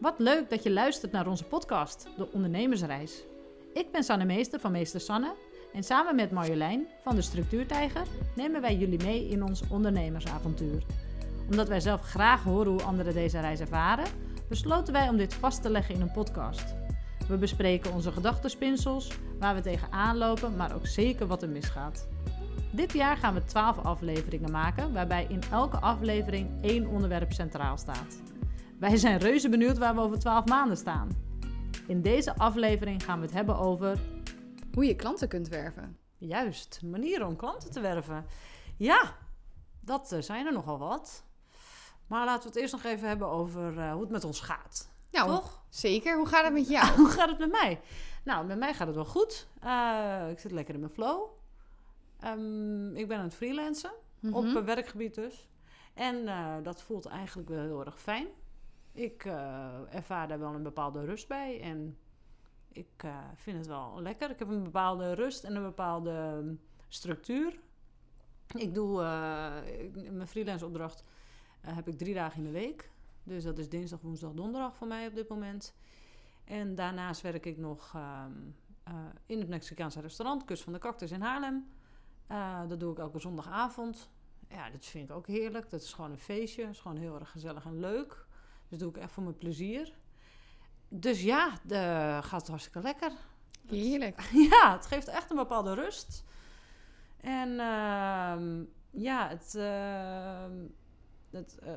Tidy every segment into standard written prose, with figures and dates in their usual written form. Wat leuk dat je luistert naar onze podcast, De Ondernemersreis. Ik ben Sanne Meester van Meester Sanne en samen met Marjolein van De Structuurtijger nemen wij jullie mee in ons ondernemersavontuur. Omdat wij zelf graag horen hoe anderen deze reis ervaren, besloten wij om dit vast te leggen in een podcast. We bespreken onze gedachtenspinsels, waar we tegenaan lopen, maar ook zeker wat er misgaat. Dit jaar gaan we 12 afleveringen maken, waarbij in elke aflevering 1 onderwerp centraal staat. Wij zijn reuze benieuwd waar we over 12 maanden staan. In deze aflevering gaan we het hebben over hoe je klanten kunt werven. Juist, manieren om klanten te werven. Ja, dat zijn er nogal wat. Maar laten we het eerst nog even hebben over hoe het met ons gaat. Ja, toch? Zeker. Hoe gaat het met jou? Hoe gaat het met mij? Nou, met mij gaat het wel goed. Ik zit lekker in mijn flow. Ik ben aan het freelancen, op werkgebied dus. En dat voelt eigenlijk wel heel erg fijn. Ik ervaar daar wel een bepaalde rust bij en ik vind het wel lekker. Ik heb een bepaalde rust en een bepaalde structuur. Ik doe mijn freelance opdracht heb ik 3 dagen in de week. Dus dat is dinsdag, woensdag, donderdag voor mij op dit moment. En daarnaast werk ik nog in het Mexicaanse restaurant Kus van de Cactus in Haarlem. Dat doe ik elke zondagavond. Ja, dat vind ik ook heerlijk. Dat is gewoon een feestje. Dat is gewoon heel erg gezellig en leuk. Dus doe ik echt voor mijn plezier. Dus ja, gaat hartstikke lekker. Heerlijk. Ja, het geeft echt een bepaalde rust. En ja,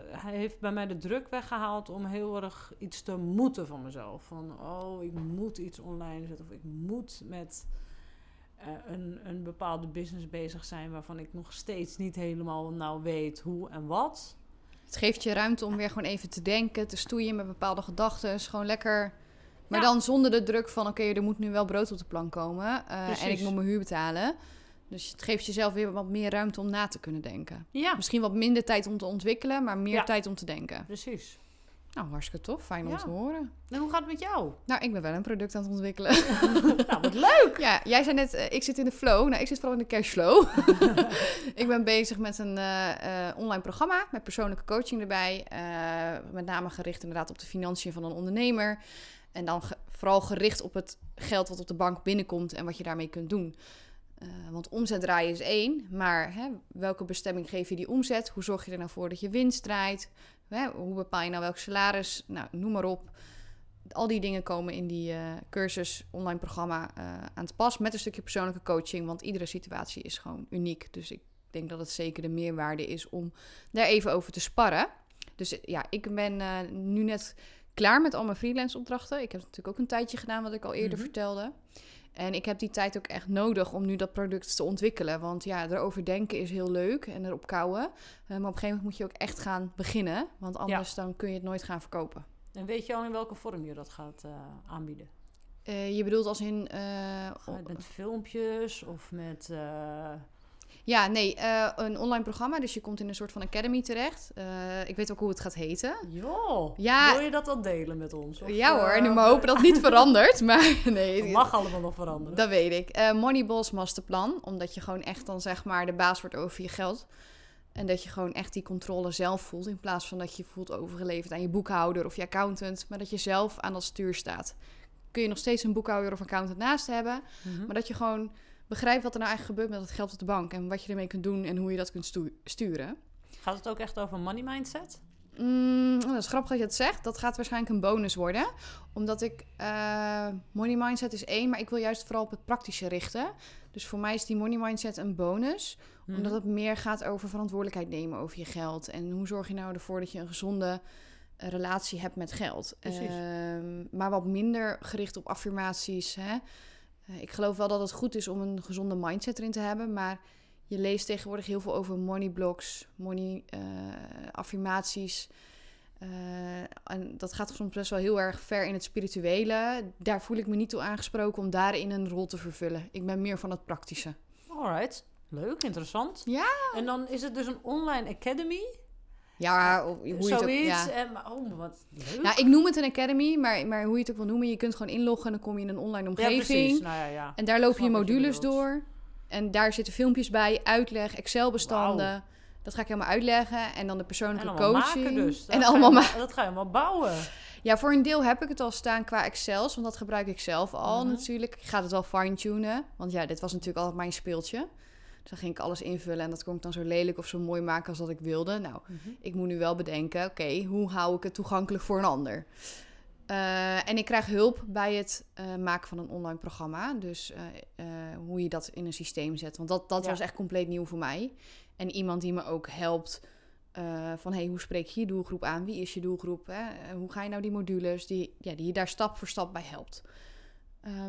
hij heeft bij mij de druk weggehaald om heel erg iets te moeten van mezelf. Van, oh, ik moet iets online zetten. Of ik moet met een bepaalde business bezig zijn waarvan ik nog steeds niet helemaal weet hoe en wat. Het geeft je ruimte om weer gewoon even te denken, te stoeien met bepaalde gedachten. Gewoon lekker, maar ja, dan zonder de druk van oké, er moet nu wel brood op de plank komen. En ik moet mijn huur betalen. Dus het geeft jezelf weer wat meer ruimte om na te kunnen denken. Ja. Misschien wat minder tijd om te ontwikkelen, maar meer tijd om te denken. Precies. Nou, hartstikke tof. Fijn om te horen. En hoe gaat het met jou? Nou, ik ben wel een product aan het ontwikkelen. Nou, wat leuk! Ja, jij zei net, ik zit in de flow. Nou, ik zit vooral in de cashflow. Ik ben bezig met een online programma met persoonlijke coaching erbij. Met name gericht inderdaad op de financiën van een ondernemer. En dan vooral gericht op het geld wat op de bank binnenkomt en wat je daarmee kunt doen. Want omzet draaien is 1, maar welke bestemming geef je die omzet? Hoe zorg je er nou voor dat je winst draait? Hoe bepaal je nou welk salaris? Nou, noem maar op. Al die dingen komen in die cursus, online programma aan te pas. Met een stukje persoonlijke coaching, want iedere situatie is gewoon uniek. Dus ik denk dat het zeker de meerwaarde is om daar even over te sparren. Dus ja, ik ben nu net klaar met al mijn freelance opdrachten. Ik heb natuurlijk ook een tijdje gedaan, wat ik al eerder vertelde. En ik heb die tijd ook echt nodig om nu dat product te ontwikkelen. Want ja, erover denken is heel leuk en erop kouwen. Maar op een gegeven moment moet je ook echt gaan beginnen. Want anders dan kun je het nooit gaan verkopen. En weet je al in welke vorm je dat gaat aanbieden? Je bedoelt als in... met filmpjes of met... Ja, nee, een online programma. Dus je komt in een soort van academy terecht. Ik weet ook hoe het gaat heten. Joh, wil je dat dan delen met ons? Of, ja hoor, nu maar hopen dat het niet verandert. Maar nee, het mag allemaal nog veranderen. Dat weet ik. Moneyboss masterplan. Omdat je gewoon echt dan zeg maar de baas wordt over je geld. En dat je gewoon echt die controle zelf voelt. In plaats van dat je voelt overgeleverd aan je boekhouder of je accountant. Maar dat je zelf aan dat stuur staat. Kun je nog steeds een boekhouder of accountant naast hebben. Maar dat je gewoon... begrijp wat er nou eigenlijk gebeurt met het geld op de bank en wat je ermee kunt doen en hoe je dat kunt sturen. Gaat het ook echt over money mindset? Dat is grappig dat je het zegt. Dat gaat waarschijnlijk een bonus worden. Omdat ik... money mindset is 1, maar ik wil juist vooral op het praktische richten. Dus voor mij is die money mindset een bonus. Omdat het meer gaat over verantwoordelijkheid nemen over je geld. En hoe zorg je nou ervoor dat je een gezonde relatie hebt met geld. Maar wat minder gericht op affirmaties, hè? Ik geloof wel dat het goed is om een gezonde mindset erin te hebben. Maar je leest tegenwoordig heel veel over money blogs, money affirmaties. En dat gaat soms best wel heel erg ver in het spirituele. Daar voel ik me niet toe aangesproken om daarin een rol te vervullen. Ik ben meer van het praktische. Alright, leuk, interessant. Ja. En dan is het dus een online academy... Ja, hoe je het ook... Ja. Wat leuk. Nou, ik noem het een academy, maar hoe je het ook wil noemen... je kunt gewoon inloggen en dan kom je in een online omgeving. Ja, nou, ja. En daar loop je modules door. En daar zitten filmpjes bij, uitleg, Excel-bestanden. Wow. Dat ga ik helemaal uitleggen. En dan de persoonlijke coaching. En allemaal maken dus. Dat ga je helemaal bouwen. Ja, voor een deel heb ik het al staan qua Excels, want dat gebruik ik zelf al natuurlijk. Ik ga het wel fine-tunen, want ja, dit was natuurlijk altijd mijn speeltje. Dus dan ging ik alles invullen en dat kon ik dan zo lelijk of zo mooi maken als dat ik wilde. Nou, ik moet nu wel bedenken, oké, hoe hou ik het toegankelijk voor een ander? En ik krijg hulp bij het maken van een online programma. Dus hoe je dat in een systeem zet. Want dat was echt compleet nieuw voor mij. En iemand die me ook helpt van... Hey, hoe spreek je je doelgroep aan? Wie is je doelgroep? Hè? Hoe ga je nou die modules? Die je daar stap voor stap bij helpt.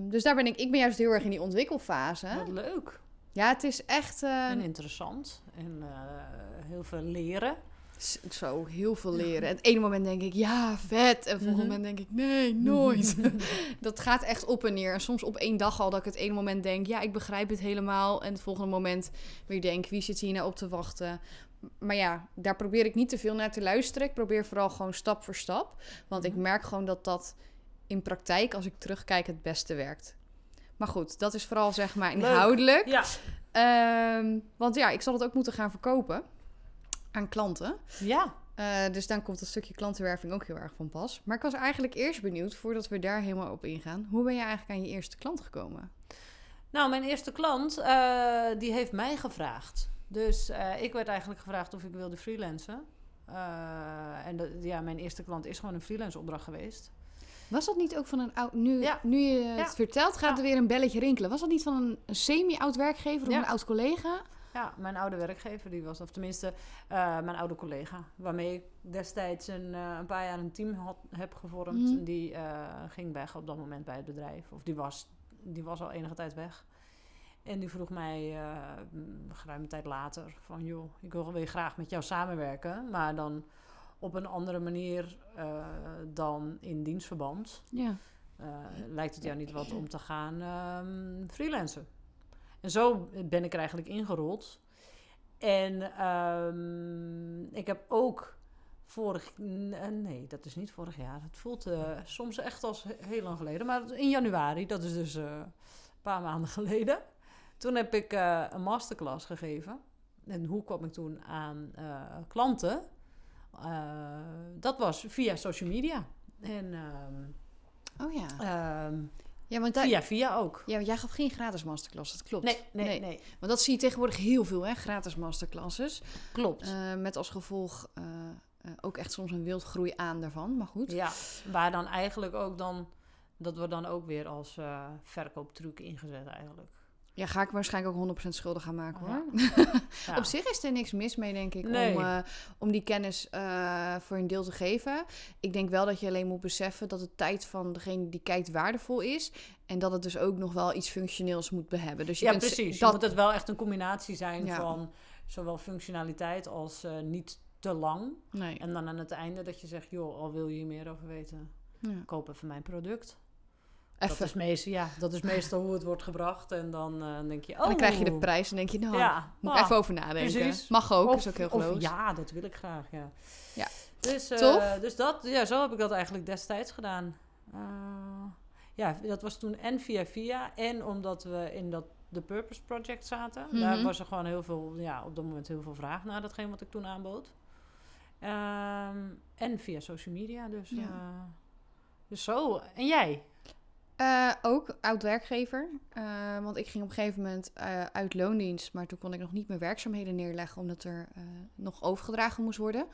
Dus daar ben ik ben juist heel erg in die ontwikkelfase. Wat leuk. Ja, het is echt... En interessant. En heel veel leren. Zo, heel veel leren. En het ene moment denk ik, ja, vet. En het volgende moment denk ik, nee, nooit. Dat gaat echt op en neer. En soms op één dag al dat ik het ene moment denk, ja, ik begrijp het helemaal. En het volgende moment weer denk, wie zit hier nou op te wachten? Maar ja, daar probeer ik niet te veel naar te luisteren. Ik probeer vooral gewoon stap voor stap. Want ik merk gewoon dat in praktijk, als ik terugkijk, het beste werkt. Maar goed, dat is vooral zeg maar inhoudelijk. Leuk, ja. Want ja, ik zal het ook moeten gaan verkopen. Aan klanten. Ja. Dus dan komt dat stukje klantenwerving ook heel erg van pas. Maar ik was eigenlijk eerst benieuwd, voordat we daar helemaal op ingaan. Hoe ben je eigenlijk aan je eerste klant gekomen? Nou, mijn eerste klant, die heeft mij gevraagd. Dus ik werd eigenlijk gevraagd of ik wilde freelancen. Mijn eerste klant is gewoon een freelance opdracht geweest. Was dat niet ook van een oud... Nu je het vertelt, gaat er weer een belletje rinkelen. Was dat niet van een semi-oud werkgever of een oud collega? Ja, mijn oude werkgever, die was, of tenminste mijn oude collega, waarmee ik destijds een paar jaar een team heb gevormd. Die ging weg op dat moment bij het bedrijf. Of die was al enige tijd weg. En die vroeg mij geruime tijd later van, joh, ik wil weer graag met jou samenwerken, maar dan op een andere manier dan in dienstverband. Ja. Lijkt het jou niet wat om te gaan freelancen? En zo ben ik er eigenlijk ingerold. En ik heb ook dat is niet vorig jaar. Het voelt soms echt als heel lang geleden. Maar in januari, dat is dus een paar maanden geleden. Toen heb ik een masterclass gegeven. En hoe kwam ik toen aan klanten? Dat was via social media. En, via ook. Ja, want jij gaf geen gratis masterclass, dat klopt. Nee. Want dat zie je tegenwoordig heel veel, hè? Gratis masterclasses. Klopt. Met als gevolg ook echt soms een wildgroei aan daarvan, maar goed. Ja, waar dan eigenlijk ook dat wordt dan ook weer als verkooptruc ingezet eigenlijk. Ja, ga ik waarschijnlijk ook 100% schuldig gaan maken, hoor. Ja. Ja. Op zich is er niks mis mee, denk ik, om die kennis voor een deel te geven. Ik denk wel dat je alleen moet beseffen dat de tijd van degene die kijkt waardevol is. En dat het dus ook nog wel iets functioneels moet hebben. Dus precies. Dat moet het wel echt een combinatie zijn van zowel functionaliteit als niet te lang. Nee. En dan aan het einde dat je zegt, joh, al wil je hier meer over weten, koop even mijn product. Dat is meestal hoe het wordt gebracht. En dan denk je... Oh. En dan krijg je de prijs en denk je... Moet ik even over nadenken. Precies. Mag ook, is ook heel groot. Ja, dat wil ik graag, ja. Dus dat, zo heb ik dat eigenlijk destijds gedaan. Dat was toen en via. En omdat we in de Purpose Project zaten. Mm-hmm. Daar was er gewoon heel veel... Ja, op dat moment heel veel vraag naar datgene wat ik toen aanbood. En via social media dus. Ja. Dus zo. En jij... Ook oud-werkgever. Want ik ging op een gegeven moment uit loondienst. Maar toen kon ik nog niet mijn werkzaamheden neerleggen. Omdat er nog overgedragen moest worden.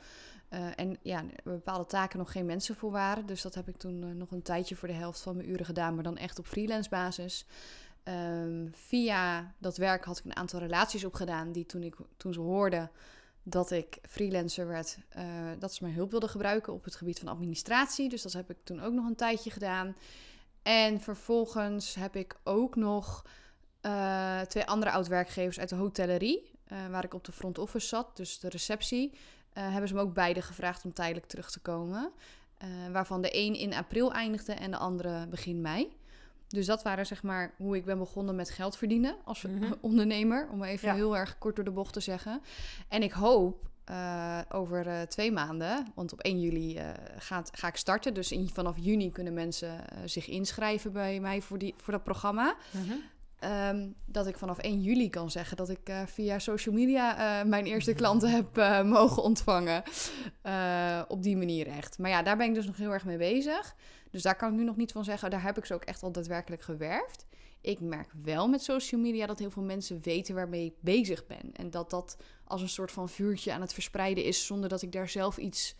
Bepaalde taken nog geen mensen voor waren. Dus dat heb ik toen nog een tijdje voor de helft van mijn uren gedaan. Maar dan echt op freelance basis. Via dat werk had ik een aantal relaties opgedaan. Die toen ze hoorden dat ik freelancer werd. Dat ze mijn hulp wilden gebruiken op het gebied van administratie. Dus dat heb ik toen ook nog een tijdje gedaan. En vervolgens heb ik ook nog 2 andere oud-werkgevers uit de hotellerie, waar ik op de front office zat, dus de receptie, hebben ze me ook beide gevraagd om tijdelijk terug te komen. Waarvan de een in april eindigde en de andere begin mei. Dus dat waren zeg maar hoe ik ben begonnen met geld verdienen als ondernemer, om even heel erg kort door de bocht te zeggen. En ik hoop... over 2 maanden, want op 1 juli ga ik starten. Dus vanaf juni kunnen mensen zich inschrijven bij mij voor dat programma. dat ik vanaf 1 juli kan zeggen dat ik via social media mijn eerste klanten heb mogen ontvangen. Op die manier echt. Maar ja, daar ben ik dus nog heel erg mee bezig. Dus daar kan ik nu nog niet van zeggen. Daar heb ik ze ook echt al daadwerkelijk gewerfd. Ik merk wel met social media dat heel veel mensen weten waarmee ik bezig ben. En dat dat als een soort van vuurtje aan het verspreiden is zonder dat ik daar zelf iets...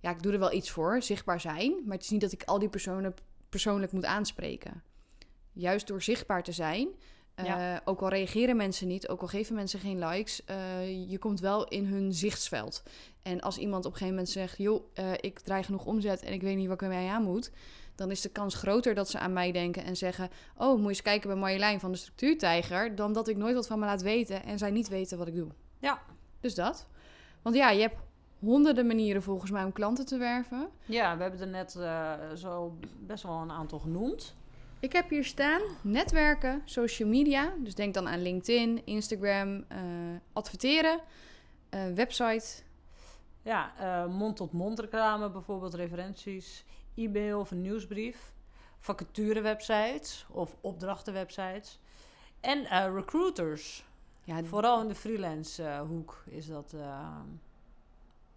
Ja, ik doe er wel iets voor, zichtbaar zijn. Maar het is niet dat ik al die personen persoonlijk moet aanspreken. Juist door zichtbaar te zijn, ook al reageren mensen niet, ook al geven mensen geen likes, je komt wel in hun zichtsveld. En als iemand op een gegeven moment zegt, joh, ik draai genoeg omzet en ik weet niet wat ik ermee aan moet, dan is de kans groter dat ze aan mij denken en zeggen, oh, moet je eens kijken bij Marjolein van de Structuurtijger, dan dat ik nooit wat van me laat weten en zij niet weten wat ik doe. Ja. Dus dat. Want ja, je hebt honderden manieren volgens mij om klanten te werven. Ja, we hebben er net zo best wel een aantal genoemd. Ik heb hier staan netwerken, social media. Dus denk dan aan LinkedIn, Instagram, adverteren, website. Ja, mond-tot-mond reclame bijvoorbeeld, referenties, e-mail of een nieuwsbrief. Vacaturewebsites of opdrachtenwebsites. En recruiters. Ja, vooral in de freelance hoek is dat...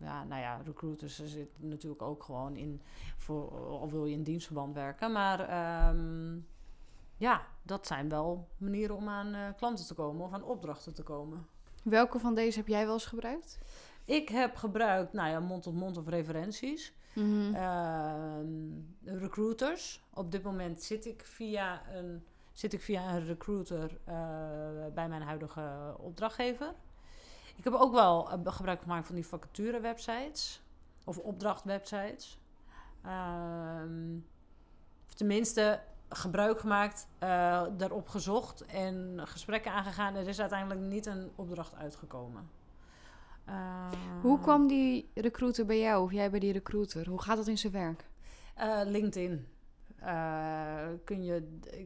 Ja, nou ja, recruiters zitten natuurlijk ook gewoon in, voor, al wil je in dienstverband werken. Maar ja, dat zijn wel manieren om aan klanten te komen of aan opdrachten te komen. Welke van deze heb jij wel eens gebruikt? Ik heb gebruikt, nou ja, mond-tot-mond of referenties. Mm-hmm. Recruiters. Op dit moment zit ik via een recruiter bij mijn huidige opdrachtgever. Ik heb ook wel gebruik gemaakt van die vacaturewebsites of opdrachtwebsites. Of tenminste gebruik gemaakt, daarop gezocht en gesprekken aangegaan. Er is uiteindelijk niet een opdracht uitgekomen. Hoe kwam die recruiter bij jou of jij bij die recruiter? Hoe gaat dat in zijn werk? LinkedIn.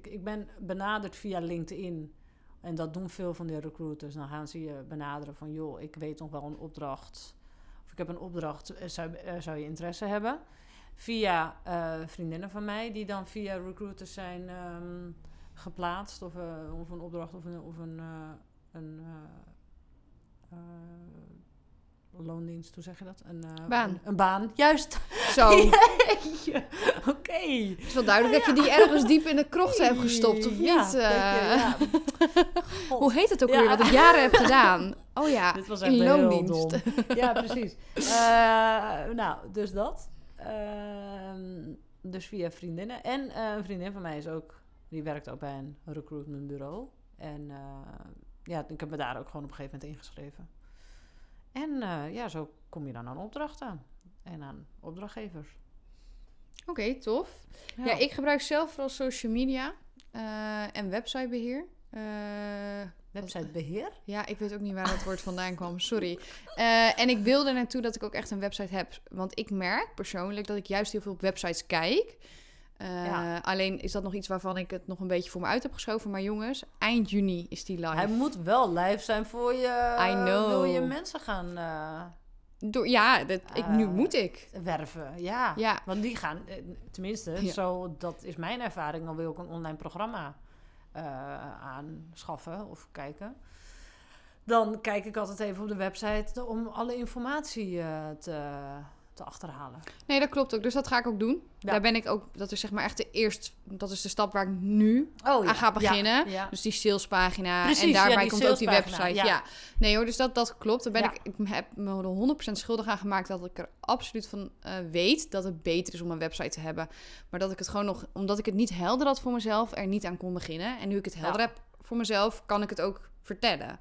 Ik ben benaderd via LinkedIn. En dat doen veel van de recruiters. Dan gaan ze je benaderen van, joh, ik weet nog wel een opdracht. Of ik heb een opdracht, zou je interesse hebben? Via vriendinnen van mij, die dan via recruiters zijn geplaatst. Of een opdracht of een loondienst, hoe zeg je dat? Baan. Een baan, juist. Zo. Oké. Okay. Het is wel duidelijk dat je die ergens diep in de krochten hebt gestopt, of niet? Ja. Hoe heet het ook weer wat ik jaren heb gedaan? Oh ja, dit was echt in loondienst. Ja, precies. Nou, dus dat. Dus via vriendinnen. En een vriendin van mij is ook, die werkt ook bij een recruitmentbureau. En ja, ik heb me daar ook gewoon op een gegeven moment ingeschreven. En ja, zo kom je dan aan opdrachten en aan opdrachtgevers. Oké, tof. Ja. Ja, ik gebruik zelf vooral social media en websitebeheer. Websitebeheer? Ja, ik weet ook niet waar dat woord vandaan kwam, sorry. En ik wil er naartoe dat ik ook echt een website heb. Want ik merk persoonlijk dat ik juist heel veel op websites kijk. Alleen is dat nog iets waarvan ik het nog een beetje voor me uit heb geschoven. Maar jongens, eind juni is die live. Hij moet wel live zijn voor je... I know. Wil je mensen gaan... nu moet ik. Werven, ja. Want die gaan... Tenminste, zo, dat is mijn ervaring. Dan wil ik een online programma aanschaffen of kijken. Dan kijk ik altijd even op de website om alle informatie te achterhalen. Nee, dat klopt ook. Dus dat ga ik ook doen. Ja. Daar ben ik ook... Dat is zeg maar echt dat is de stap waar ik nu aan ga beginnen. Ja. Dus die salespagina. Precies, en daarbij komt ook die website. Ja. Nee hoor, dus dat klopt. Daar ben ik heb me 100% schuldig aan gemaakt dat ik er absoluut van weet dat het beter is om een website te hebben. Maar dat ik het gewoon nog... Omdat ik het niet helder had voor mezelf, er niet aan kon beginnen. En nu ik het helder heb voor mezelf, kan ik het ook vertellen.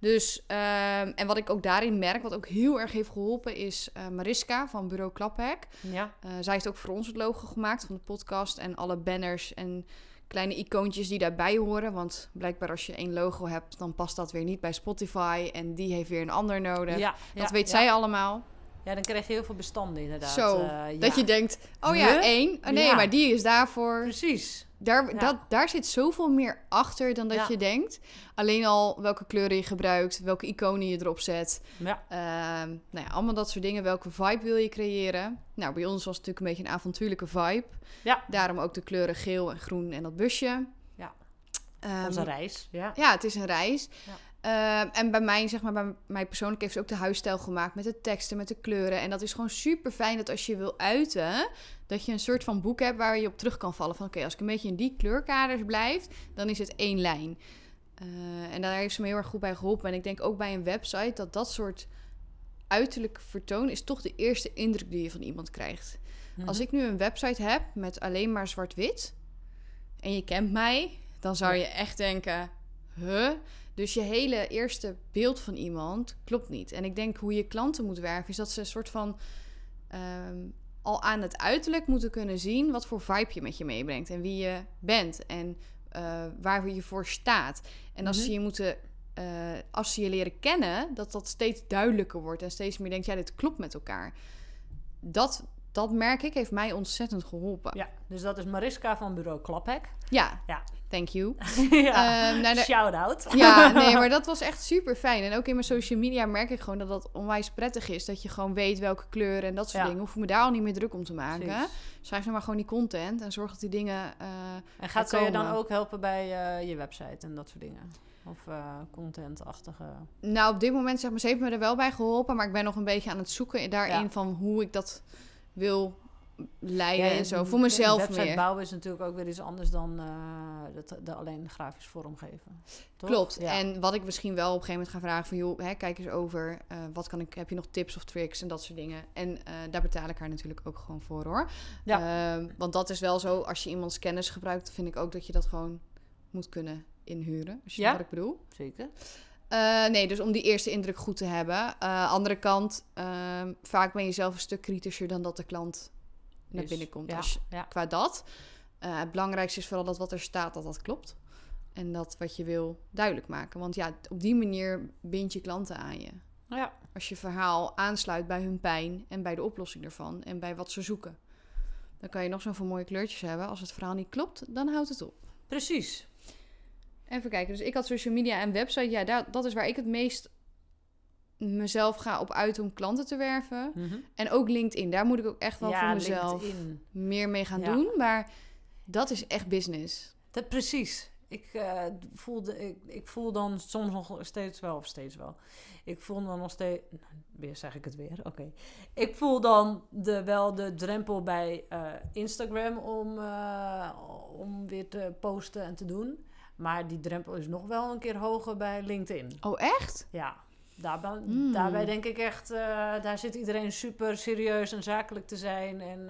Dus, en wat ik ook daarin merk, wat ook heel erg heeft geholpen, is Mariska van Bureau Klaphek. Ja. Zij heeft ook voor ons het logo gemaakt van de podcast en alle banners en kleine icoontjes die daarbij horen. Want blijkbaar als je 1 logo hebt, dan past dat weer niet bij Spotify en die heeft weer een ander nodig. Ja, dat weet zij allemaal. Ja, dan krijg je heel veel bestanden inderdaad. Zo, dat je denkt, oh ja, 1. Oh, nee, maar die is daarvoor. Precies. Daar zit zoveel meer achter dan dat je denkt. Alleen al welke kleuren je gebruikt, welke iconen je erop zet. Ja. Nou ja, allemaal dat soort dingen. Welke vibe wil je creëren? Nou, bij ons was het natuurlijk een beetje een avontuurlijke vibe. Ja. Daarom ook de kleuren geel en groen en dat busje. Ja. Onze reis, ja. Ja, het is een reis. Ja. En bij mij, zeg maar, bij mij persoonlijk heeft ze ook de huisstijl gemaakt met de teksten, met de kleuren. En dat is gewoon super fijn dat als je wil uiten, dat je een soort van boek hebt waar je op terug kan vallen. Van oké, als ik een beetje in die kleurkaders blijf, dan is het één lijn. En daar heeft ze me heel erg goed bij geholpen. En ik denk ook bij een website dat dat soort uiterlijk vertoon is toch de eerste indruk die je van iemand krijgt. Mm-hmm. Als ik nu een website heb met alleen maar zwart-wit en je kent mij, dan zou je echt denken, huh? Dus je hele eerste beeld van iemand klopt niet. En ik denk hoe je klanten moet werken is dat ze een soort van al aan het uiterlijk moeten kunnen zien wat voor vibe je met je meebrengt en wie je bent en waar je voor staat. En als ze je moeten, als ze je leren kennen, dat dat steeds duidelijker wordt en steeds meer denkt, ja, dit klopt met elkaar. Dat merk ik, heeft mij ontzettend geholpen. Ja, dus dat is Mariska van Bureau Klaphek. Ja. Thank you. Ja, shout-out. Ja, nee, maar dat was echt super fijn. En ook in mijn social media merk ik gewoon dat dat onwijs prettig is. Dat je gewoon weet welke kleuren en dat soort dingen. Hoef ik me daar al niet meer druk om te maken. Precies. Schrijf nou maar gewoon die content en zorg dat die dingen en gaat ze je dan ook helpen bij je website en dat soort dingen? Of contentachtige? Nou, op dit moment, zeg maar, ze heeft me er wel bij geholpen. Maar ik ben nog een beetje aan het zoeken daarin van hoe ik dat wil leiden en zo. Voor mezelf website meer. Website bouwen is natuurlijk ook weer iets anders dan alleen grafisch vormgeven. Toch? Klopt. Ja. En wat ik misschien wel op een gegeven moment ga vragen van, joh, kijk eens over. Wat kan ik? Heb je nog tips of tricks en dat soort dingen? En daar betaal ik haar natuurlijk ook gewoon voor, hoor. Ja. Want dat is wel zo. Als je iemands kennis gebruikt, vind ik ook dat je dat gewoon moet kunnen inhuren. Als je wat ik bedoel. Zeker. Nee, dus om die eerste indruk goed te hebben. Andere kant, vaak ben je zelf een stuk kritischer dan dat de klant naar binnen komt. Dus qua dat. Het belangrijkste is vooral dat wat er staat, dat klopt. En dat wat je wil duidelijk maken. Want ja, op die manier bind je klanten aan je. Ja. Als je verhaal aansluit bij hun pijn en bij de oplossing ervan en bij wat ze zoeken. Dan kan je nog zoveel mooie kleurtjes hebben. Als het verhaal niet klopt, dan houdt het op. Precies. Even kijken, dus ik had social media en website. Ja, dat is waar ik het meest mezelf ga op uit om klanten te werven. Mm-hmm. En ook LinkedIn, daar moet ik ook echt wel voor mezelf meer mee gaan doen. Maar dat is echt business. Precies. Ik voel dan soms nog steeds wel, Ik voel dan nog steeds... Weer zeg ik het weer, oké. Ik voel dan wel de drempel bij Instagram om weer te posten en te doen. Maar die drempel is nog wel een keer hoger bij LinkedIn. Oh, echt? Ja. Daarbij denk ik echt... daar zit iedereen super serieus en zakelijk te zijn. En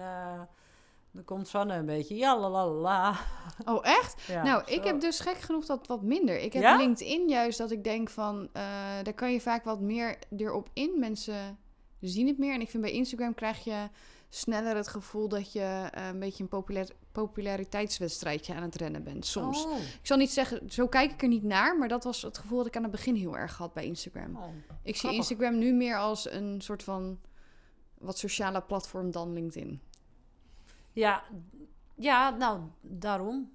dan komt Sanne een beetje... Jalalala. Oh, echt? Ja, nou, zo. Ik heb dus gek genoeg dat wat minder. Ik heb LinkedIn juist dat ik denk van... daar kan je vaak wat meer erop in. Mensen zien het meer. En ik vind bij Instagram krijg je sneller het gevoel dat je een beetje een populariteitswedstrijdje aan het rennen bent soms. Oh. Ik zal niet zeggen, zo kijk ik er niet naar, maar dat was het gevoel dat ik aan het begin heel erg had bij Instagram. Oh, ik zie Instagram nu meer als een soort van wat sociale platform dan LinkedIn. Ja, nou, daarom.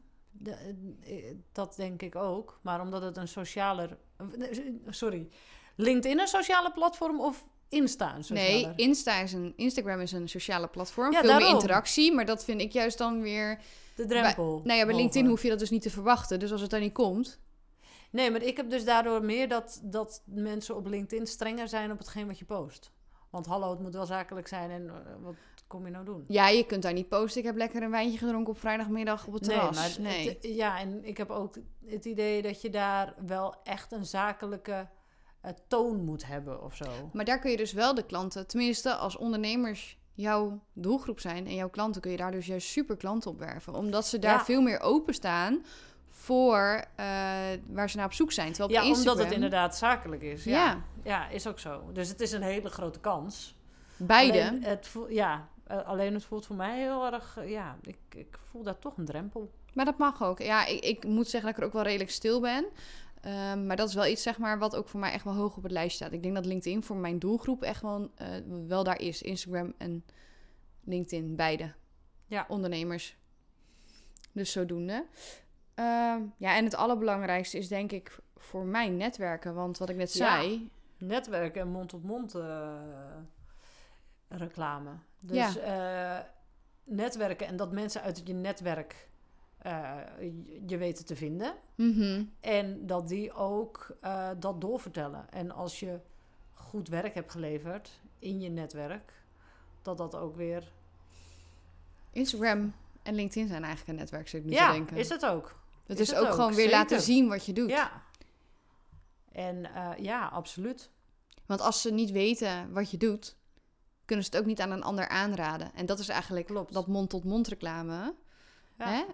Dat denk ik ook. Maar omdat het een socialer... Sorry, LinkedIn een sociale platform of... Insta, nee, Instagram is een sociale platform. Ja, veel daarom. Meer interactie, maar dat vind ik juist dan weer... De drempel. Bij LinkedIn hoef je dat dus niet te verwachten. Dus als het daar niet komt... Nee, maar ik heb dus daardoor meer dat mensen op LinkedIn strenger zijn op hetgeen wat je post. Want hallo, het moet wel zakelijk zijn en wat kom je nou doen? Ja, je kunt daar niet posten. Ik heb lekker een wijntje gedronken op vrijdagmiddag op het terras. Nee. En ik heb ook het idee dat je daar wel echt een zakelijke... toon moet hebben of zo. Maar daar kun je dus wel de klanten... tenminste als ondernemers jouw doelgroep zijn... en jouw klanten kun je daar dus juist super klanten op werven. Omdat ze daar veel meer openstaan... voor waar ze naar op zoek zijn. Terwijl op Instagram... omdat het inderdaad zakelijk is. Ja, is ook zo. Dus het is een hele grote kans. Beide. Alleen het voelt voor mij heel erg... Ja, ik voel daar toch een drempel. Maar dat mag ook. Ja, ik moet zeggen dat ik er ook wel redelijk stil ben... maar dat is wel iets, zeg maar, wat ook voor mij echt wel hoog op het lijstje staat. Ik denk dat LinkedIn voor mijn doelgroep echt wel daar is. Instagram en LinkedIn, beide. Ja. Ondernemers. Dus zodoende. En het allerbelangrijkste is denk ik voor mij netwerken. Want wat ik net zei... Ja, netwerken en mond-op-mond reclame. Dus netwerken en dat mensen uit je netwerk je weten te vinden. Mm-hmm. En dat die ook dat doorvertellen. En als je goed werk hebt geleverd in je netwerk, dat dat ook weer... Instagram en LinkedIn zijn eigenlijk een netwerk, zit ik nu te denken. Ja, is dat ook. Dat is ook gewoon weer zeker laten zien wat je doet. Ja. En ja, absoluut. Want als ze niet weten wat je doet, kunnen ze het ook niet aan een ander aanraden. En dat is eigenlijk dat mond-tot-mond reclame. Ja. Hè?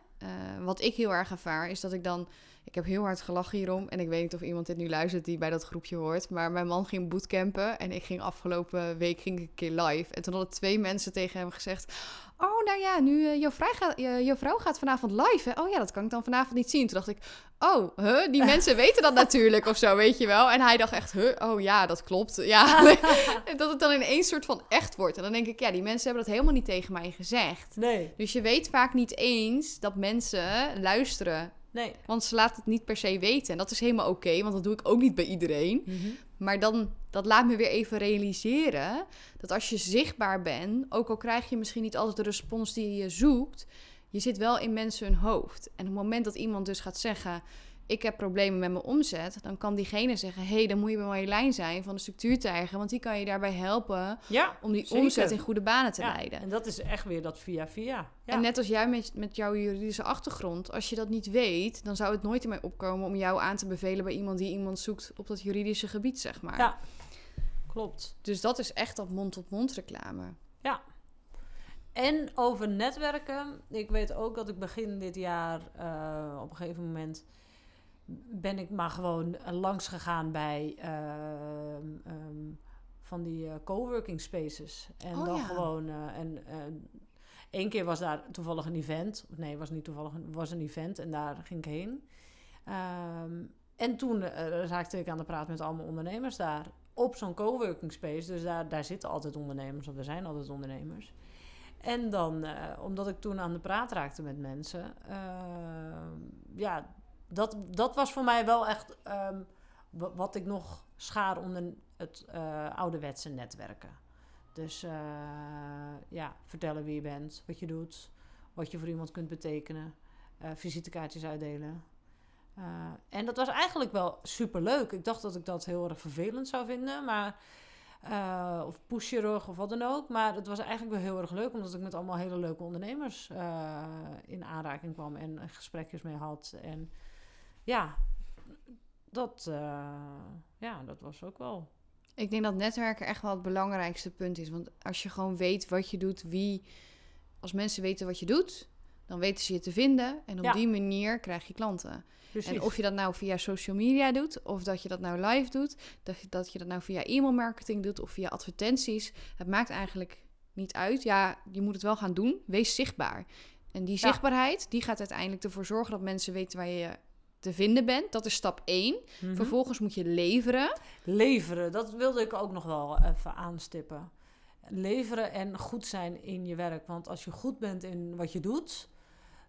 Wat ik heel erg ervaar is dat ik dan... Ik heb heel hard gelachen hierom. En ik weet niet of iemand dit nu luistert die bij dat groepje hoort. Maar mijn man ging bootcampen. En ik ging afgelopen week een keer live. En toen hadden 2 mensen tegen hem gezegd... Oh, nou ja, nu jouw vrouw gaat vanavond live, hè? Oh ja, dat kan ik dan vanavond niet zien. Toen dacht ik, oh, huh? Die mensen weten dat natuurlijk of zo, weet je wel. En hij dacht echt, huh? Oh ja, dat klopt. Ja. Dat het dan ineens soort van echt wordt. En dan denk ik, ja, die mensen hebben dat helemaal niet tegen mij gezegd. Nee. Dus je weet vaak niet eens dat mensen luisteren. Nee. Want ze laten het niet per se weten. En dat is helemaal oké, want dat doe ik ook niet bij iedereen. Mm-hmm. Maar dan, dat laat me weer even realiseren... dat als je zichtbaar bent... ook al krijg je misschien niet altijd de respons die je zoekt... je zit wel in mensen hun hoofd. En op het moment dat iemand dus gaat zeggen... ik heb problemen met mijn omzet... dan kan diegene zeggen... hé, dan moet je bij Marjolein zijn van de Structuurtijger... want die kan je daarbij helpen... Ja, om die zeker omzet in goede banen te leiden. En dat is echt weer dat via-via. Ja. En net als jij met jouw juridische achtergrond... als je dat niet weet... dan zou het nooit in mij opkomen... om jou aan te bevelen bij iemand die iemand zoekt... op dat juridische gebied, zeg maar. Ja, klopt. Dus dat is echt dat mond-tot-mond reclame. Ja. En over netwerken... ik weet ook dat ik begin dit jaar... op een gegeven moment... ben ik maar gewoon langs gegaan bij van die coworking spaces. En dan gewoon... Eén keer was daar toevallig een event. Nee, was niet toevallig. Was een event en daar ging ik heen. En toen raakte ik aan de praat met allemaal ondernemers daar. Op zo'n coworking space. Dus daar zitten altijd ondernemers. Of er zijn altijd ondernemers. En dan, omdat ik toen aan de praat raakte met mensen... Dat was voor mij wel echt wat ik nog schaar onder het ouderwetse netwerken. Dus vertellen wie je bent, wat je doet, wat je voor iemand kunt betekenen, visitekaartjes uitdelen. En dat was eigenlijk wel superleuk. Ik dacht dat ik dat heel erg vervelend zou vinden, maar, of pusherig of wat dan ook. Maar het was eigenlijk wel heel erg leuk, omdat ik met allemaal hele leuke ondernemers in aanraking kwam en gesprekjes mee had. En ja, dat was ook wel... Ik denk dat netwerken echt wel het belangrijkste punt is. Want als je gewoon weet wat je doet, als mensen weten wat je doet, dan weten ze je te vinden. En op die manier krijg je klanten. Precies. En of je dat nou via social media doet, of dat je dat nou live doet, dat je dat nou via e-mailmarketing doet of via advertenties. Het maakt eigenlijk niet uit. Ja, je moet het wel gaan doen. Wees zichtbaar. En die zichtbaarheid, die gaat uiteindelijk ervoor zorgen dat mensen weten waar je te vinden bent. Dat is stap 1. Mm-hmm. Vervolgens moet je leveren. Leveren, dat wilde ik ook nog wel even aanstippen. Leveren en goed zijn in je werk. Want als je goed bent in wat je doet,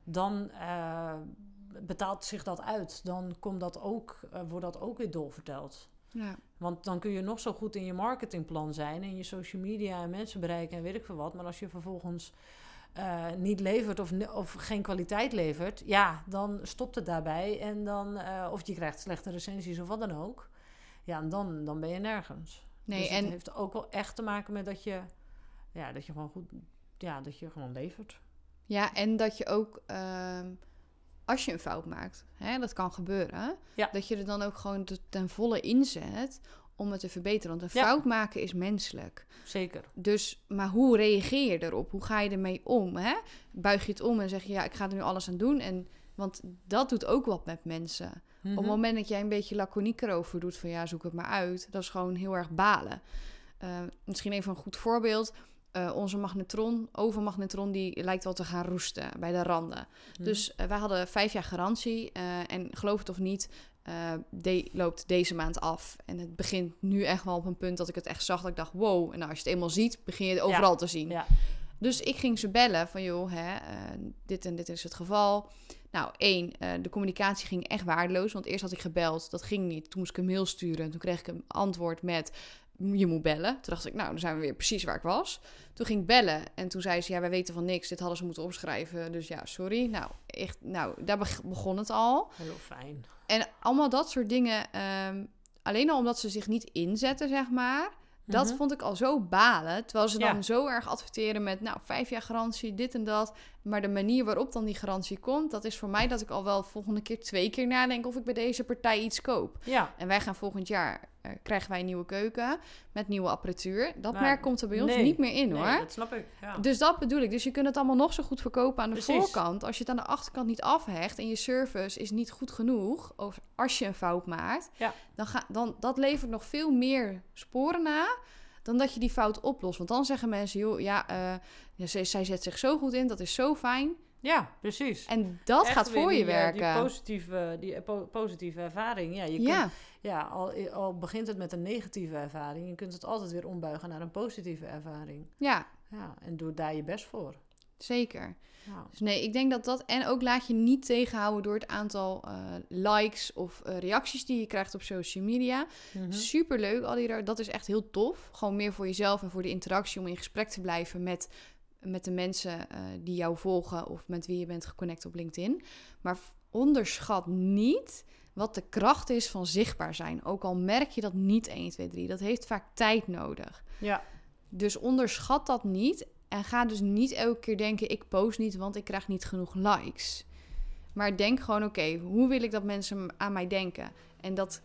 dan betaalt zich dat uit. Dan komt dat ook, wordt dat ook weer doorverteld. Ja. Want dan kun je nog zo goed in je marketingplan zijn, en je social media en mensen bereiken en weet ik veel wat. Maar als je vervolgens niet levert of geen kwaliteit levert, ja, dan stopt het daarbij. En dan, of je krijgt slechte recensies of wat dan ook. Ja, en dan ben je nergens. Nee, dus het heeft ook wel echt te maken met dat je gewoon goed, dat je gewoon levert. Ja, en dat je ook als je een fout maakt, hè, dat kan gebeuren, dat je er dan ook gewoon ten volle inzet om het te verbeteren. Want een fout maken is menselijk. Zeker. Dus, maar hoe reageer je erop? Hoe ga je ermee om? Hè? Buig je het om en zeg je, ja, ik ga er nu alles aan doen. Want dat doet ook wat met mensen. Mm-hmm. Op het moment dat jij een beetje laconiek erover doet van ja, zoek het maar uit. Dat is gewoon heel erg balen. Misschien even een goed voorbeeld. Onze magnetron, ovenmagnetron, die lijkt wel te gaan roesten bij de randen. Mm. Dus wij hadden 5 jaar garantie. En geloof het of niet, loopt deze maand af. En het begint nu echt wel op een punt dat ik het echt zag. Dat ik dacht, wow. En nou, als je het eenmaal ziet, begin je het overal te zien. Ja. Dus ik ging ze bellen van joh, hè, dit en dit is het geval. Nou, 1, de communicatie ging echt waardeloos. Want eerst had ik gebeld, dat ging niet. Toen moest ik een mail sturen. Toen kreeg ik een antwoord met... je moet bellen. Toen dacht ik, nou, dan zijn we weer precies waar ik was. Toen ging ik bellen en toen zei ze, ja, wij weten van niks. Dit hadden ze moeten opschrijven, dus ja, sorry. Nou, echt, nou, daar begon het al. Heel fijn. En allemaal dat soort dingen, alleen al omdat ze zich niet inzetten, zeg maar. Dat vond ik al zo balen. Terwijl ze dan zo erg adverteren met, nou, 5 jaar garantie, dit en dat. Maar de manier waarop dan die garantie komt, dat is voor mij dat ik al wel volgende keer 2 keer nadenk of ik bij deze partij iets koop. Ja. En wij gaan volgend jaar, krijgen wij een nieuwe keuken met nieuwe apparatuur. Dat merk komt er bij ons niet meer in, hoor. Nee, dat snap ik. Ja. Dus dat bedoel ik. Dus je kunt het allemaal nog zo goed verkopen aan de voorkant. Als je het aan de achterkant niet afhecht en je service is niet goed genoeg, of als je een fout maakt, dan dat levert nog veel meer sporen na dan dat je die fout oplost. Want dan zeggen mensen, joh, zij zet zich zo goed in, dat is zo fijn. Ja, precies. En dat echt gaat voor je werken. Die positieve ervaring. Ja, kunt, al begint het met een negatieve ervaring, je kunt het altijd weer ombuigen naar een positieve ervaring. Ja. Ja, en doe daar je best voor. Zeker. Ja. Dus nee, ik denk dat... En ook laat je niet tegenhouden door het aantal likes of reacties die je krijgt op social media. Mm-hmm. Superleuk, dat is echt heel tof. Gewoon meer voor jezelf en voor de interactie om in gesprek te blijven met de mensen die jou volgen of met wie je bent geconnect op LinkedIn. Maar onderschat niet wat de kracht is van zichtbaar zijn. Ook al merk je dat niet 1, 2, 3. Dat heeft vaak tijd nodig. Ja. Dus onderschat dat niet. En ga dus niet elke keer denken, ik post niet, want ik krijg niet genoeg likes. Maar denk gewoon, oké, hoe wil ik dat mensen aan mij denken? En dat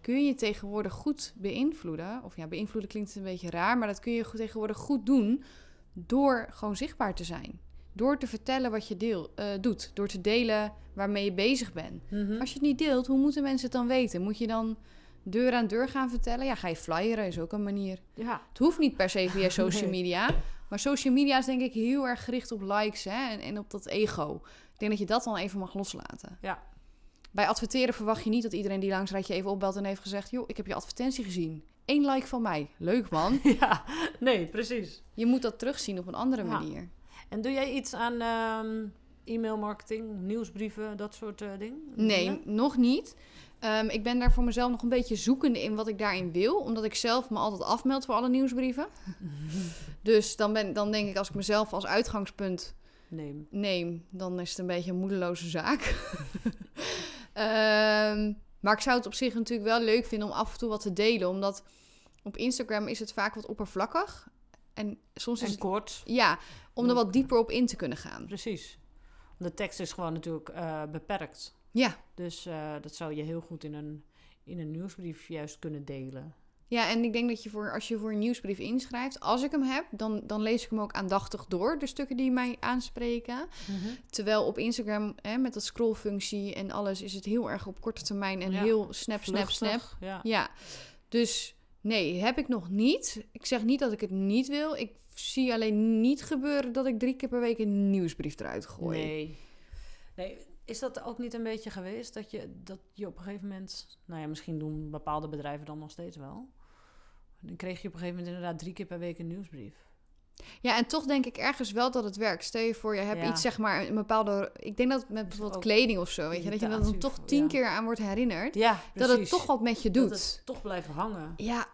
kun je tegenwoordig goed beïnvloeden. Of ja, beïnvloeden klinkt een beetje raar, maar dat kun je tegenwoordig goed doen door gewoon zichtbaar te zijn. Door te vertellen wat je doet. Door te delen waarmee je bezig bent. Mm-hmm. Als je het niet deelt, hoe moeten mensen het dan weten? Moet je dan deur aan deur gaan vertellen? Ja, ga je flyeren, is ook een manier. Ja. Het hoeft niet per se via social media. Maar social media is denk ik heel erg gericht op likes, hè, en op dat ego. Ik denk dat je dat dan even mag loslaten. Ja. Bij adverteren verwacht je niet dat iedereen die langs rijdt je even opbelt en heeft gezegd, joh, ik heb je advertentie gezien. 1 like van mij. Leuk, man. Ja, nee, precies. Je moet dat terugzien op een andere manier. En doe jij iets aan e-mailmarketing, nieuwsbrieven, dat soort dingen? Nee, nog niet. Ik ben daar voor mezelf nog een beetje zoekende in wat ik daarin wil. Omdat ik zelf me altijd afmeld voor alle nieuwsbrieven. Dus dan denk ik, als ik mezelf als uitgangspunt neem dan is het een beetje een moedeloze zaak. Maar ik zou het op zich natuurlijk wel leuk vinden om af en toe wat te delen. Omdat op Instagram is het vaak wat oppervlakkig. En soms is het kort. Ja, om er wat dieper op in te kunnen gaan. Precies. De tekst is gewoon natuurlijk beperkt. Ja. Dus dat zou je heel goed in een nieuwsbrief juist kunnen delen. Ja, en ik denk dat je als je voor een nieuwsbrief inschrijft, als ik hem heb, dan lees ik hem ook aandachtig door, de stukken die mij aanspreken. Mm-hmm. Terwijl op Instagram, met dat scrollfunctie en alles, is het heel erg op korte termijn en heel snap. Ja. Dus nee, heb ik nog niet. Ik zeg niet dat ik het niet wil. Ik zie alleen niet gebeuren dat ik 3 keer per week een nieuwsbrief eruit gooi. Nee. Is dat ook niet een beetje geweest dat je op een gegeven moment... Nou ja, misschien doen bepaalde bedrijven dan nog steeds wel. Dan kreeg je op een gegeven moment inderdaad 3 keer per week een nieuwsbrief. Ja, en toch denk ik ergens wel dat het werkt. Stel je voor, je hebt iets, zeg maar, een bepaalde... Ik denk dat het met bijvoorbeeld kleding of zo, weet je... Dat je dan toch 10 keer aan wordt herinnerd. Ja, precies. Dat het toch wat met je doet. Dat het toch blijft hangen. Ja.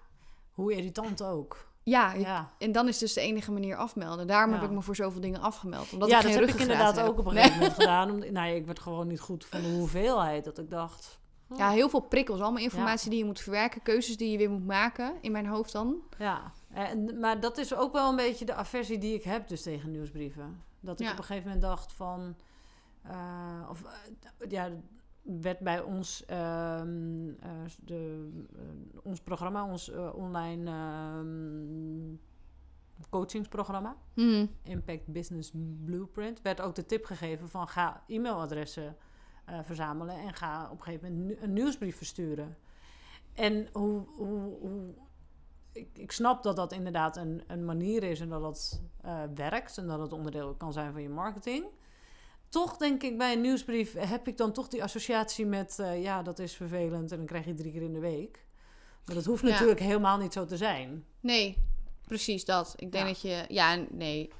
Hoe irritant ook. Ja, en dan is dus de enige manier afmelden. Daarom heb ik me voor zoveel dingen afgemeld. Omdat ik geen dat heb ik inderdaad ook op een gegeven moment gedaan. Ik werd gewoon niet goed van de hoeveelheid dat ik dacht... Oh. Ja, heel veel prikkels. Allemaal informatie die je moet verwerken. Keuzes die je weer moet maken. In mijn hoofd dan. Ja, maar dat is ook wel een beetje de aversie die ik heb dus tegen nieuwsbrieven. Dat ik op een gegeven moment dacht van... werd bij ons ons programma, ons online coachingsprogramma, Impact Business Blueprint, werd ook de tip gegeven van ga e-mailadressen verzamelen en ga op een gegeven moment een nieuwsbrief versturen. En ik snap dat dat inderdaad een manier is en dat dat werkt en dat het onderdeel kan zijn van je marketing. Toch denk ik, bij een nieuwsbrief heb ik dan toch die associatie met... dat is vervelend en dan krijg je 3 keer in de week. Maar dat hoeft natuurlijk helemaal niet zo te zijn. Nee, precies dat. Ik denk dat je... Ja, nee.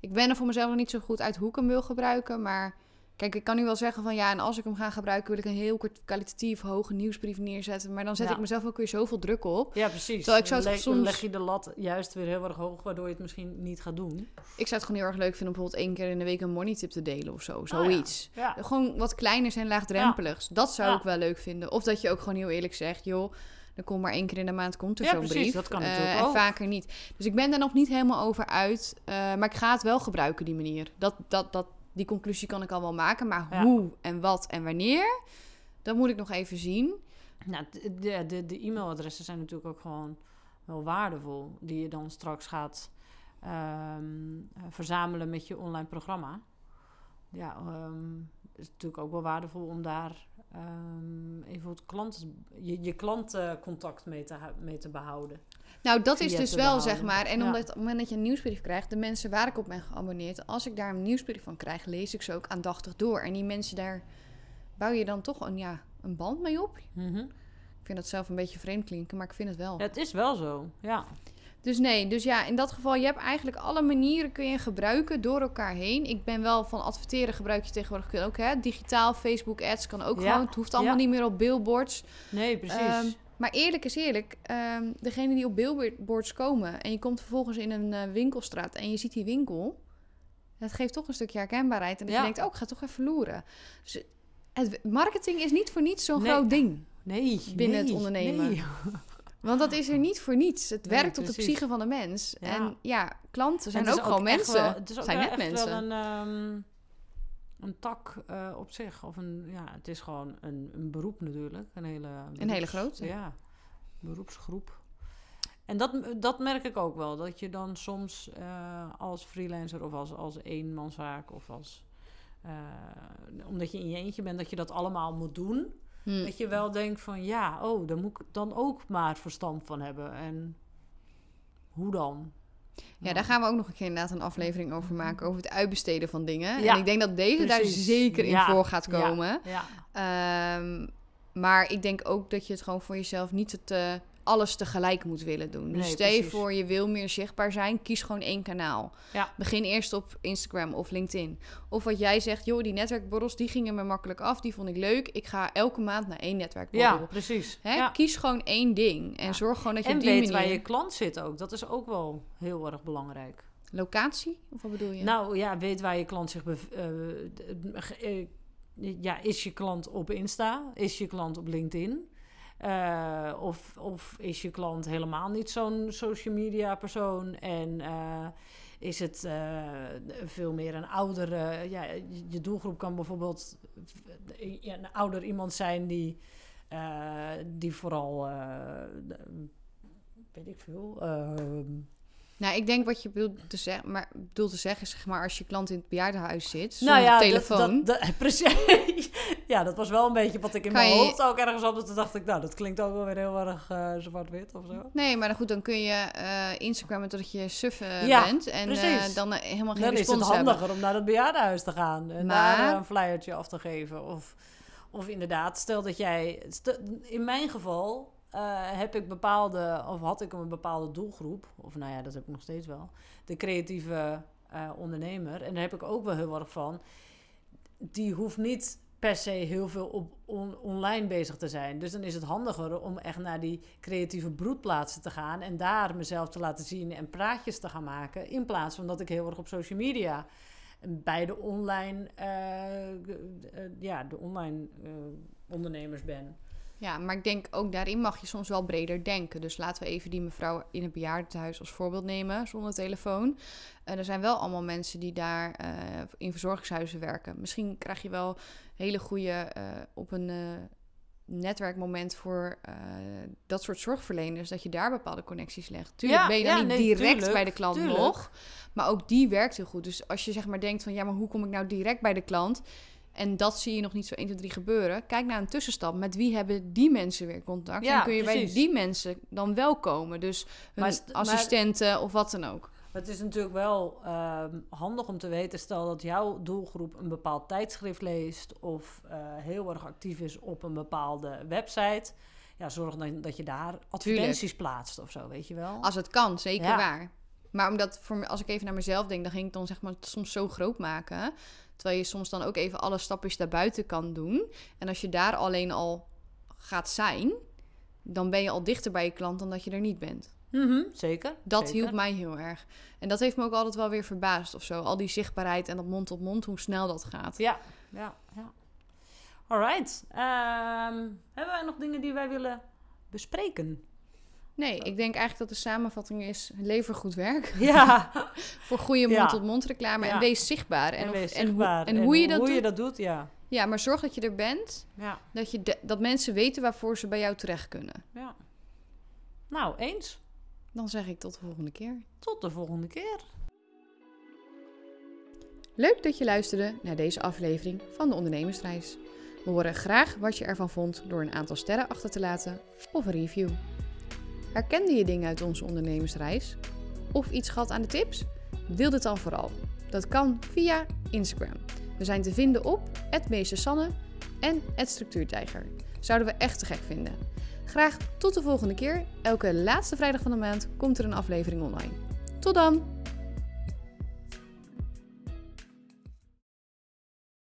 Ik ben er voor mezelf nog niet zo goed uit hoe ik hem wil gebruiken. Maar ik Kijk, ik kan nu wel zeggen van ja, en als ik hem ga gebruiken wil ik een heel kwalitatief hoge nieuwsbrief neerzetten. Maar dan zet ik mezelf ook weer zoveel druk op. Ja, precies. Ik zou dan leg je de lat juist weer heel erg hoog, waardoor je het misschien niet gaat doen. Ik zou het gewoon heel erg leuk vinden om bijvoorbeeld 1 keer in de week een money tip te delen of zo. Zoiets. Ja. Ja. Gewoon wat kleiners en laagdrempeligs. Ja. Dat zou ik wel leuk vinden. Of dat je ook gewoon heel eerlijk zegt, joh, dan komt maar 1 keer in de maand komt er zo'n brief. Ja, precies, dat kan natuurlijk ook. En vaker niet. Dus ik ben daar nog niet helemaal over uit. Maar ik ga het wel gebruiken, die manier. Die conclusie kan ik al wel maken. Maar hoe en wat en wanneer, dat moet ik nog even zien. Nou, de e-mailadressen zijn natuurlijk ook gewoon wel waardevol. Die je dan straks gaat verzamelen met je online programma. Ja, het is natuurlijk ook wel waardevol om daar even wat je klantcontact mee te behouden. Nou, dat is dus wel, zeg maar. En omdat op het moment dat je een nieuwsbrief krijgt, de mensen waar ik op ben geabonneerd, als ik daar een nieuwsbrief van krijg, lees ik ze ook aandachtig door. En die mensen daar bouw je dan toch een band mee op. Mm-hmm. Ik vind dat zelf een beetje vreemd klinken, maar ik vind het wel. Ja, het is wel zo, ja. Dus in dat geval, je hebt eigenlijk alle manieren kun je gebruiken door elkaar heen. Ik ben wel van adverteren gebruik je tegenwoordig ook, hè. Digitaal, Facebook ads kan ook gewoon. Het hoeft allemaal niet meer op billboards. Nee, precies. Maar eerlijk is eerlijk, degene die op billboards komen en je komt vervolgens in een winkelstraat en je ziet die winkel, dat geeft toch een stukje herkenbaarheid. En dat je denkt, ik ga toch even loeren. Dus marketing is niet voor niets zo'n groot ding binnen het ondernemen. Nee. Want dat is er niet voor niets. Het werkt op de psyche van de mens. Ja. En ja, klanten zijn ook gewoon mensen. Het is ook zijn net mensen. Wel een tak op zich. Of het is gewoon een beroep natuurlijk. Een hele grote. Ja, beroepsgroep. En dat merk ik ook wel. Dat je dan soms als freelancer of als eenmanszaak of als omdat je in je eentje bent, dat je dat allemaal moet doen. Dat je wel denkt van daar moet ik dan ook maar verstand van hebben. En hoe dan? Ja, daar gaan we ook nog een keer inderdaad een aflevering over maken. Over het uitbesteden van dingen. Ja, en ik denk dat deze daar zeker in voor gaat komen. Ja, ja. Maar ik denk ook dat je het gewoon voor jezelf niet alles tegelijk moet willen doen. Dus stel je voor, je wil meer zichtbaar zijn, kies gewoon 1 kanaal. Ja. Begin eerst op Instagram of LinkedIn. Of wat jij zegt, joh, die netwerkborrels, die gingen me makkelijk af, die vond ik leuk. Ik ga elke maand naar 1 netwerkborrel. Ja, precies. Kies gewoon één ding en zorg gewoon dat je op die manier... En weet waar je klant zit ook. Dat is ook wel heel erg belangrijk. Locatie? Of wat bedoel je? Nou ja, weet waar je klant zich is je klant op Insta? Is je klant op LinkedIn? Of is je klant helemaal niet zo'n social media persoon en is het veel meer een oudere... Ja, je doelgroep kan bijvoorbeeld een ouder iemand zijn die vooral... weet ik veel... Nou, ik denk wat je bedoelt te zeggen is, zeg maar, als je klant in het bejaardenhuis zit, zonder telefoon. Precies. Ja, dat was wel een beetje wat ik in mijn hoofd ook ergens had. Toen dacht ik, dat klinkt ook wel weer heel erg zwart-wit of zo. Nee, maar goed, dan kun je Instagrammen totdat je suffen bent. En dan helemaal geen respons hebben. Dan is het handiger om naar het bejaardenhuis te gaan en daar een flyertje af te geven. Of inderdaad, stel dat jij... in mijn geval... had ik een bepaalde doelgroep, of nou ja, dat heb ik nog steeds wel, de creatieve ondernemer. En daar heb ik ook wel heel erg van. Die hoeft niet per se heel veel op online bezig te zijn. Dus dan is het handiger om echt naar die creatieve broedplaatsen te gaan en daar mezelf te laten zien en praatjes te gaan maken, in plaats van dat ik heel erg op social media bij de online, ondernemers ben. Ja, maar ik denk ook daarin mag je soms wel breder denken. Dus laten we even die mevrouw in het bejaardentehuis als voorbeeld nemen, zonder telefoon. Er zijn wel allemaal mensen die daar in verzorgingshuizen werken. Misschien krijg je wel hele goede op een netwerkmoment voor dat soort zorgverleners, dat je daar bepaalde connecties legt. Tuurlijk ben je dan niet direct bij de klant nog, maar ook die werkt heel goed. Dus als je zeg maar denkt van maar hoe kom ik nou direct bij de klant? En dat zie je nog niet zo 1, 2, 3 gebeuren. Kijk naar een tussenstap. Met wie hebben die mensen weer contact? Ja, dan kun je bij die mensen dan wel komen. Dus hun assistenten of wat dan ook. Het is natuurlijk wel handig om te weten... stel dat jouw doelgroep een bepaald tijdschrift leest... of heel erg actief is op een bepaalde website... Ja, zorg dan dat je daar advertenties plaatst of zo, weet je wel. Als het kan, zeker waar. Maar omdat als ik even naar mezelf denk... dan ging ik dan zeg maar soms zo groot maken... Terwijl je soms dan ook even alle stapjes daarbuiten kan doen. En als je daar alleen al gaat zijn, dan ben je al dichter bij je klant dan dat je er niet bent. Mm-hmm, zeker. Dat hielp mij heel erg. En dat heeft me ook altijd wel weer verbaasd of zo. Al die zichtbaarheid en dat mond tot mond, hoe snel dat gaat. Ja. Alright. Hebben wij nog dingen die wij willen bespreken? Nee, ik denk eigenlijk dat de samenvatting is: lever goed werk. Ja. Voor goede mond-tot-mond reclame. Ja. En wees zichtbaar. En hoe je dat doet. Ja, maar zorg dat je er bent. Ja. Dat mensen weten waarvoor ze bij jou terecht kunnen. Ja. Nou, eens. Dan zeg ik tot de volgende keer. Tot de volgende keer. Leuk dat je luisterde naar deze aflevering van De Ondernemersreis. We horen graag wat je ervan vond door een aantal sterren achter te laten of een review. Herkende je dingen uit onze ondernemersreis? Of iets gehad aan de tips? Deel dit dan vooral. Dat kan via Instagram. We zijn te vinden op @meestersanne en @structuurtijger. Zouden we echt te gek vinden. Graag tot de volgende keer. Elke laatste vrijdag van de maand komt er een aflevering online. Tot dan!